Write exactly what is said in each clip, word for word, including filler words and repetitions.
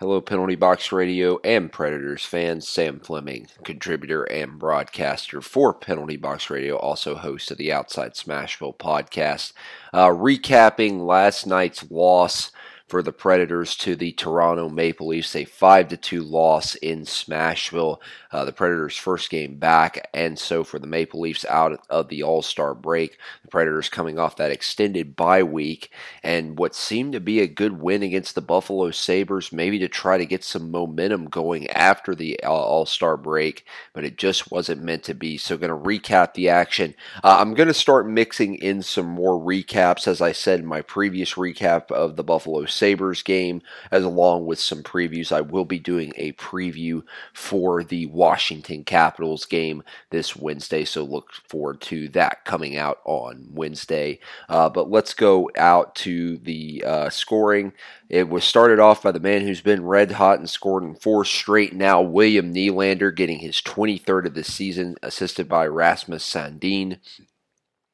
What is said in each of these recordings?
Hello, Penalty Box Radio and Predators fans. Sam Fleming, contributor and broadcaster for Penalty Box Radio, also host of the Outside Smashville podcast, uh, recapping last night's loss for the Predators to the Toronto Maple Leafs, a five to two loss in Smashville, uh, the Predators' first game back, and so for the Maple Leafs out of the All-Star break, the Predators coming off that extended bye week, and what seemed to be a good win against the Buffalo Sabres, maybe to try to get some momentum going after the uh, All-Star break, but it just wasn't meant to be, so going to recap the action. Uh, I'm going to start mixing in some more recaps, as I said in my previous recap of the Buffalo Sabres, Sabres game, as along with some previews. I will be doing a preview for the Washington Capitals game this Wednesday, so look forward to that coming out on Wednesday. Uh, but let's go out to the uh, scoring. It was started off by the man who's been red hot and scored in four straight now, William Nylander, getting his twenty-third of the season, assisted by Rasmus Sandin.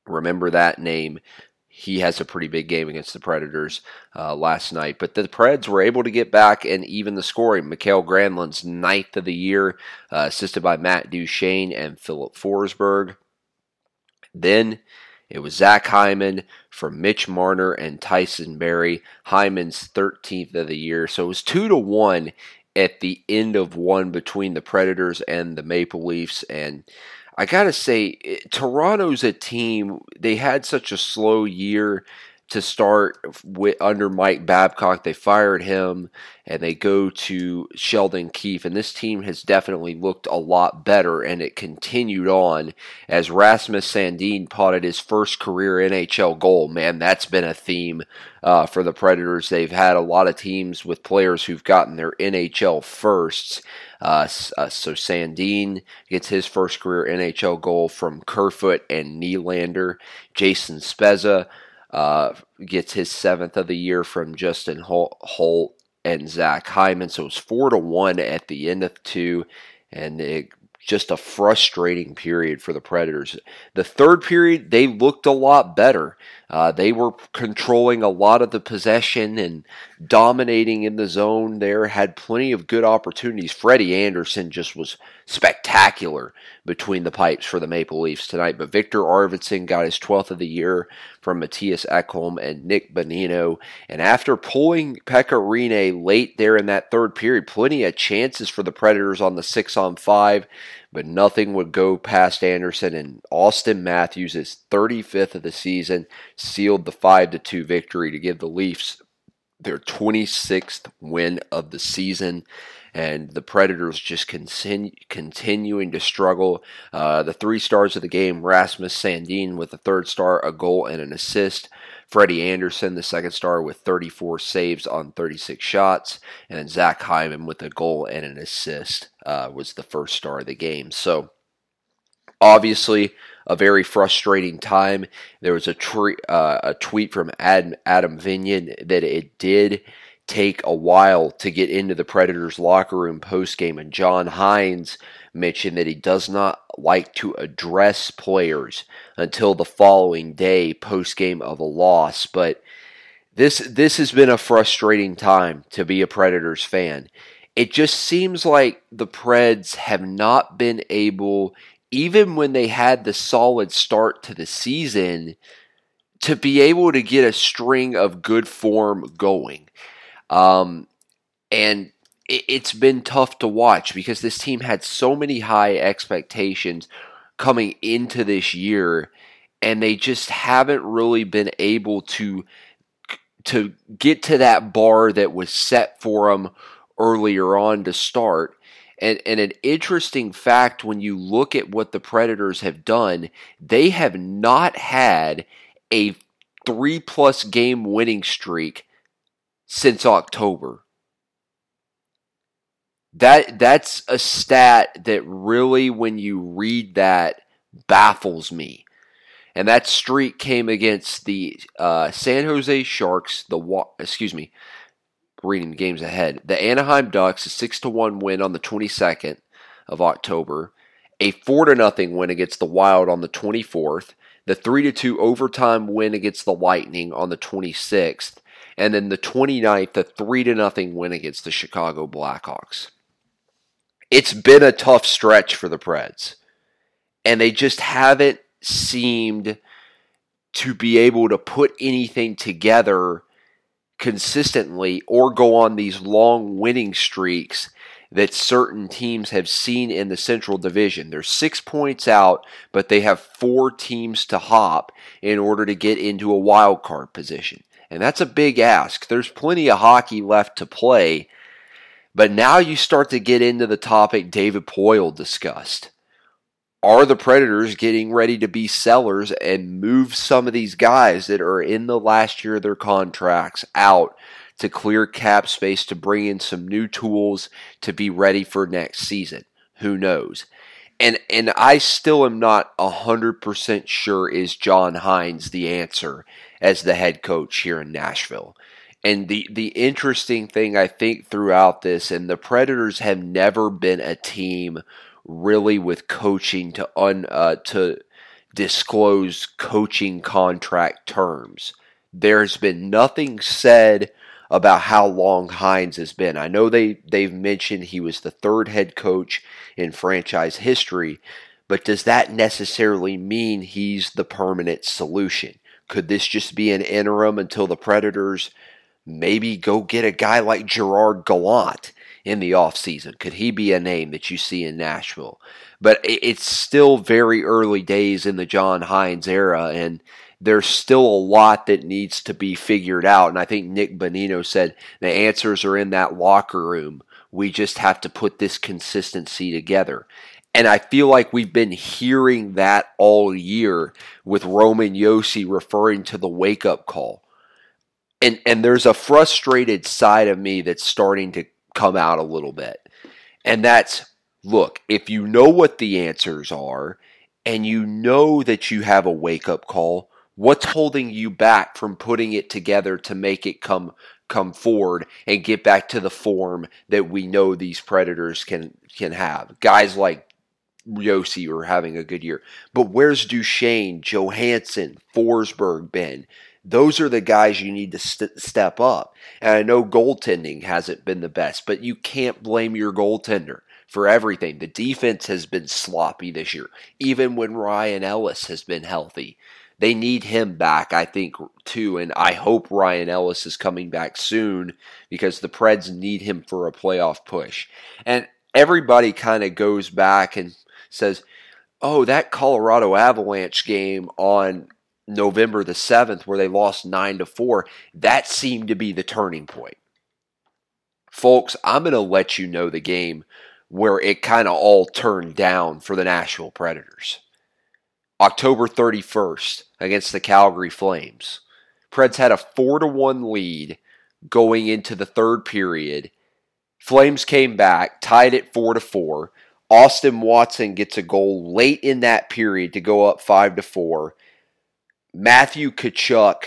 Remember that name. He has a pretty big game against the Predators uh, last night. But the Preds were able to get back and even the scoring. Mikael Granlund's ninth of the year, uh, assisted by Matt Duchesne and Philip Forsberg. Then it was Zach Hyman for Mitch Marner and Tyson Berry. Hyman's thirteenth of the year. So it was two to one at the end of one between the Predators and the Maple Leafs. And I got to say, Toronto's a team, they had such a slow year to start with under Mike Babcock. They fired him, and they go to Sheldon Keefe, and this team has definitely looked a lot better, and it continued on as Rasmus Sandin potted his first career N H L goal. Man, that's been a theme uh, for the Predators. They've had a lot of teams with players who've gotten their N H L firsts. Uh, uh, so Sandin gets his first career N H L goal from Kerfoot and Nylander. Jason Spezza Uh, gets his seventh of the year from Justin Holt and Zach Hyman. So it was four to one at the end of two, and it, just a frustrating period for the Predators. The third period, they looked a lot better. Uh, they were controlling a lot of the possession and dominating in the zone there, had plenty of good opportunities. Freddie Anderson just was spectacular between the pipes for the Maple Leafs tonight, but Victor Arvidsson got his twelfth of the year from Matthias Ekholm and Nick Bonino, and after pulling Pekka Rinne late there in that third period, plenty of chances for the Predators on the six on five, but nothing would go past Anderson, and Austin Matthews, his thirty-fifth of the season, sealed the five to two victory to give the Leafs their twenty-sixth win of the season, and the Predators just continue, continuing to struggle. Uh, the three stars of the game, Rasmus Sandin with the third star, a goal and an assist. Freddie Anderson, the second star, with thirty-four saves on thirty-six shots. And then Zach Hyman with a goal and an assist uh, was the first star of the game. So, obviously, a very frustrating time. There was a, tre- uh, a tweet from Adam, Adam Vinian that it did take a while to get into the Predators' locker room postgame, and John Hines mentioned that he does not like to address players until the following day postgame of a loss, but this this has been a frustrating time to be a Predators fan. It just seems like the Preds have not been able, even when they had the solid start to the season, to be able to get a string of good form going. Um, and it, it's been tough to watch because this team had so many high expectations coming into this year, and they just haven't really been able to, to get to that bar that was set for them earlier on to start. And, and an interesting fact, when you look at what the Predators have done, they have not had a three-plus game winning streak since October. That that's a stat that really, when you read that, baffles me. And that streak came against the uh, San Jose Sharks. The wa- excuse me, reading games ahead. The Anaheim Ducks, a six to one win on the twenty-second of October. A four to nothing win against the Wild on the twenty-fourth. The three to two overtime win against the Lightning on the twenty-sixth. and then the twenty-ninth, a three to nothing win against the Chicago Blackhawks. It's been a tough stretch for the Preds, and they just haven't seemed to be able to put anything together consistently or go on these long winning streaks that certain teams have seen in the Central Division. They're six points out, but they have four teams to hop in order to get into a wild card position. And that's a big ask. There's plenty of hockey left to play, but now you start to get into the topic David Poile discussed. Are the Predators getting ready to be sellers and move some of these guys that are in the last year of their contracts out to clear cap space, to bring in some new tools to be ready for next season? Who knows? And and I still am not one hundred percent sure is John Hines the answer as the head coach here in Nashville. And the, the interesting thing, I think, throughout this, and the Predators have never been a team really with coaching to un, uh, to disclose coaching contract terms. There's been nothing said about how long Hines has been. I know they, they've mentioned he was the third head coach in franchise history, but does that necessarily mean he's the permanent solution? Could this just be an interim until the Predators maybe go get a guy like Gerard Gallant in the offseason? Could he be a name that you see in Nashville? But it's still very early days in the John Hines era, and there's still a lot that needs to be figured out. And I think Nick Bonino said the answers are in that locker room. We just have to put this consistency together. And I feel like we've been hearing that all year with Roman Yossi referring to the wake-up call. And, and there's a frustrated side of me that's starting to come out a little bit. And that's, look, if you know what the answers are and you know that you have a wake-up call, what's holding you back from putting it together to make it come come forward and get back to the form that we know these Predators can can have? Guys like Yossi are having a good year. But where's Duchesne, Johansson, Forsberg been? Those are the guys you need to st- step up. And I know goaltending hasn't been the best, but you can't blame your goaltender for everything. The defense has been sloppy this year, even when Ryan Ellis has been healthy. They need him back, I think, too, and I hope Ryan Ellis is coming back soon because the Preds need him for a playoff push. And everybody kind of goes back and says, oh, that Colorado Avalanche game on November the seventh where they lost nine to four, that seemed to be the turning point. Folks, I'm going to let you know the game where it kind of all turned down for the Nashville Predators. October thirty-first against the Calgary Flames. Preds had a four to one lead going into the third period. Flames came back, tied it four to four. Austin Matthews gets a goal late in that period to go up five to four. Matthew Tkachuk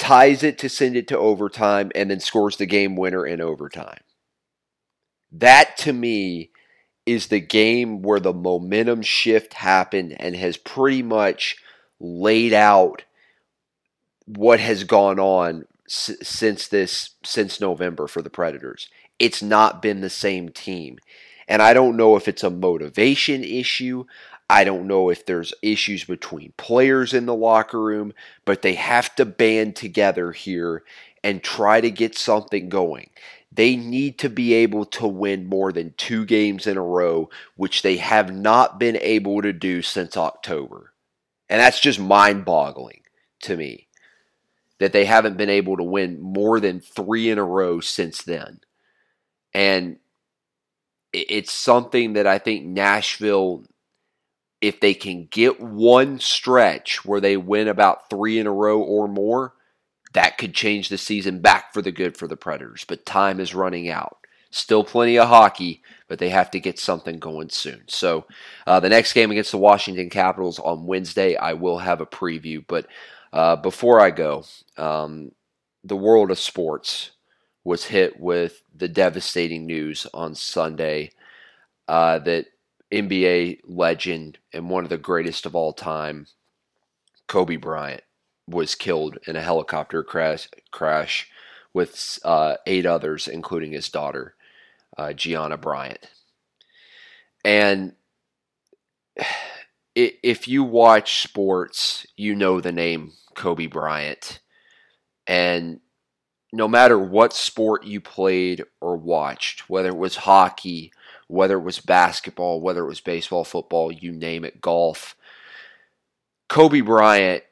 ties it to send it to overtime and then scores the game winner in overtime. That, to me, is the game where the momentum shift happened and has pretty much laid out what has gone on s- since this since November for the Predators. It's not been the same team. And I don't know if it's a motivation issue. I don't know if there's issues between players in the locker room, but they have to band together here and try to get something going. They need to be able to win more than two games in a row, which they have not been able to do since October. And that's just mind-boggling to me, that they haven't been able to win more than three in a row since then. And it's something that I think Nashville, if they can get one stretch where they win about three in a row or more, that could change the season back for the good for the Predators, but time is running out. Still plenty of hockey, but they have to get something going soon. So uh, the next game against the Washington Capitals on Wednesday, I will have a preview. But uh, before I go, um, the world of sports was hit with the devastating news on Sunday uh, that N B A legend and one of the greatest of all time, Kobe Bryant, was killed in a helicopter crash, crash with uh, eight others, including his daughter, uh, Gianna Bryant. And if you watch sports, you know the name Kobe Bryant. And no matter what sport you played or watched, whether it was hockey, whether it was basketball, whether it was baseball, football, you name it, golf, Kobe Bryant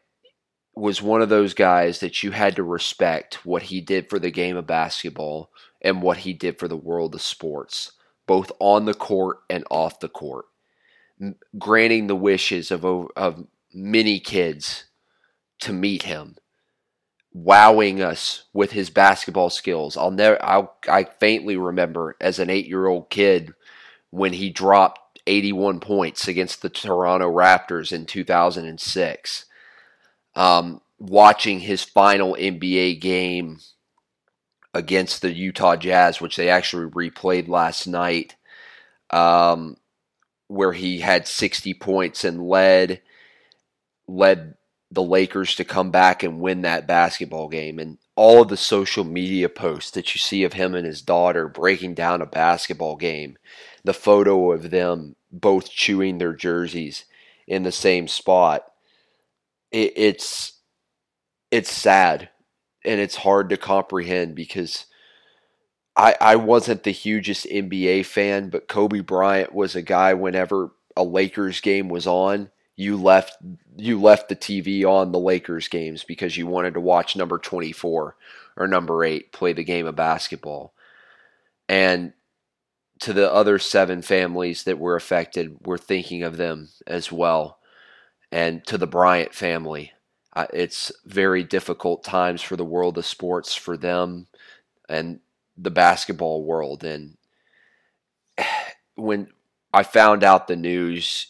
was one of those guys that you had to respect what he did for the game of basketball and what he did for the world of sports, both on the court and off the court, granting the wishes of, of many kids to meet him, wowing us with his basketball skills. I'll never. I'll, I faintly remember as an eight-year-old kid when he dropped eighty-one points against the Toronto Raptors in two thousand six. Um, watching his final N B A game against the Utah Jazz, which they actually replayed last night, um, where he had sixty points and led led. the Lakers to come back and win that basketball game, and all of the social media posts that you see of him and his daughter breaking down a basketball game, the photo of them both chewing their jerseys in the same spot. It, it's, it's sad and it's hard to comprehend because I, I wasn't the hugest N B A fan, but Kobe Bryant was a guy whenever a Lakers game was on, You left you left the T V on the Lakers games because you wanted to watch number twenty-four or number eight play the game of basketball. And to the other seven families that were affected, we're thinking of them as well. And to the Bryant family, uh, it's very difficult times for the world of sports for them and the basketball world. And when I found out the news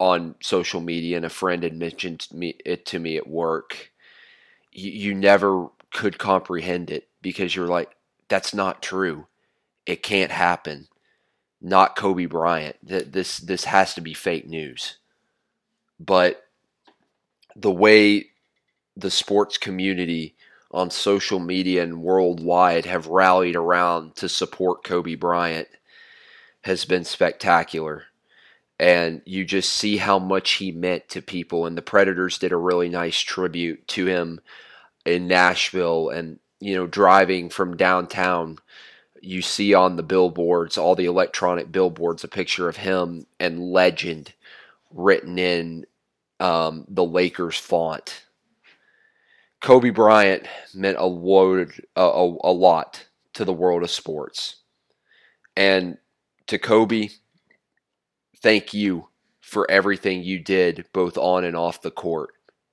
on social media, and a friend had mentioned me, it to me at work, you, you never could comprehend it because you're like, that's not true. It can't happen. Not Kobe Bryant. This, this has to be fake news. But the way the sports community on social media and worldwide have rallied around to support Kobe Bryant has been spectacular. And you just see how much he meant to people. And the Predators did a really nice tribute to him in Nashville. And, you know, driving from downtown, you see on the billboards, all the electronic billboards, a picture of him and legend written in um, the Lakers font. Kobe Bryant meant a, load, a, a, a lot to the world of sports. And to Kobe, thank you for everything you did both on and off the court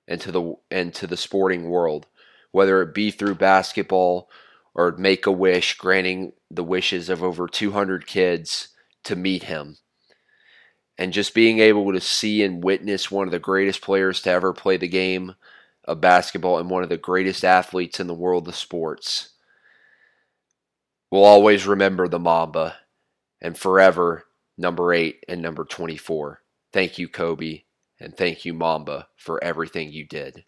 and to the and to the sporting world, whether it be through basketball or Make-A-Wish, granting the wishes of over two hundred kids to meet him. And just being able to see and witness one of the greatest players to ever play the game of basketball and one of the greatest athletes in the world of sports. We'll always remember the Mamba and forever number eight and number twenty-four. Thank you, Kobe, and thank you, Mamba, for everything you did.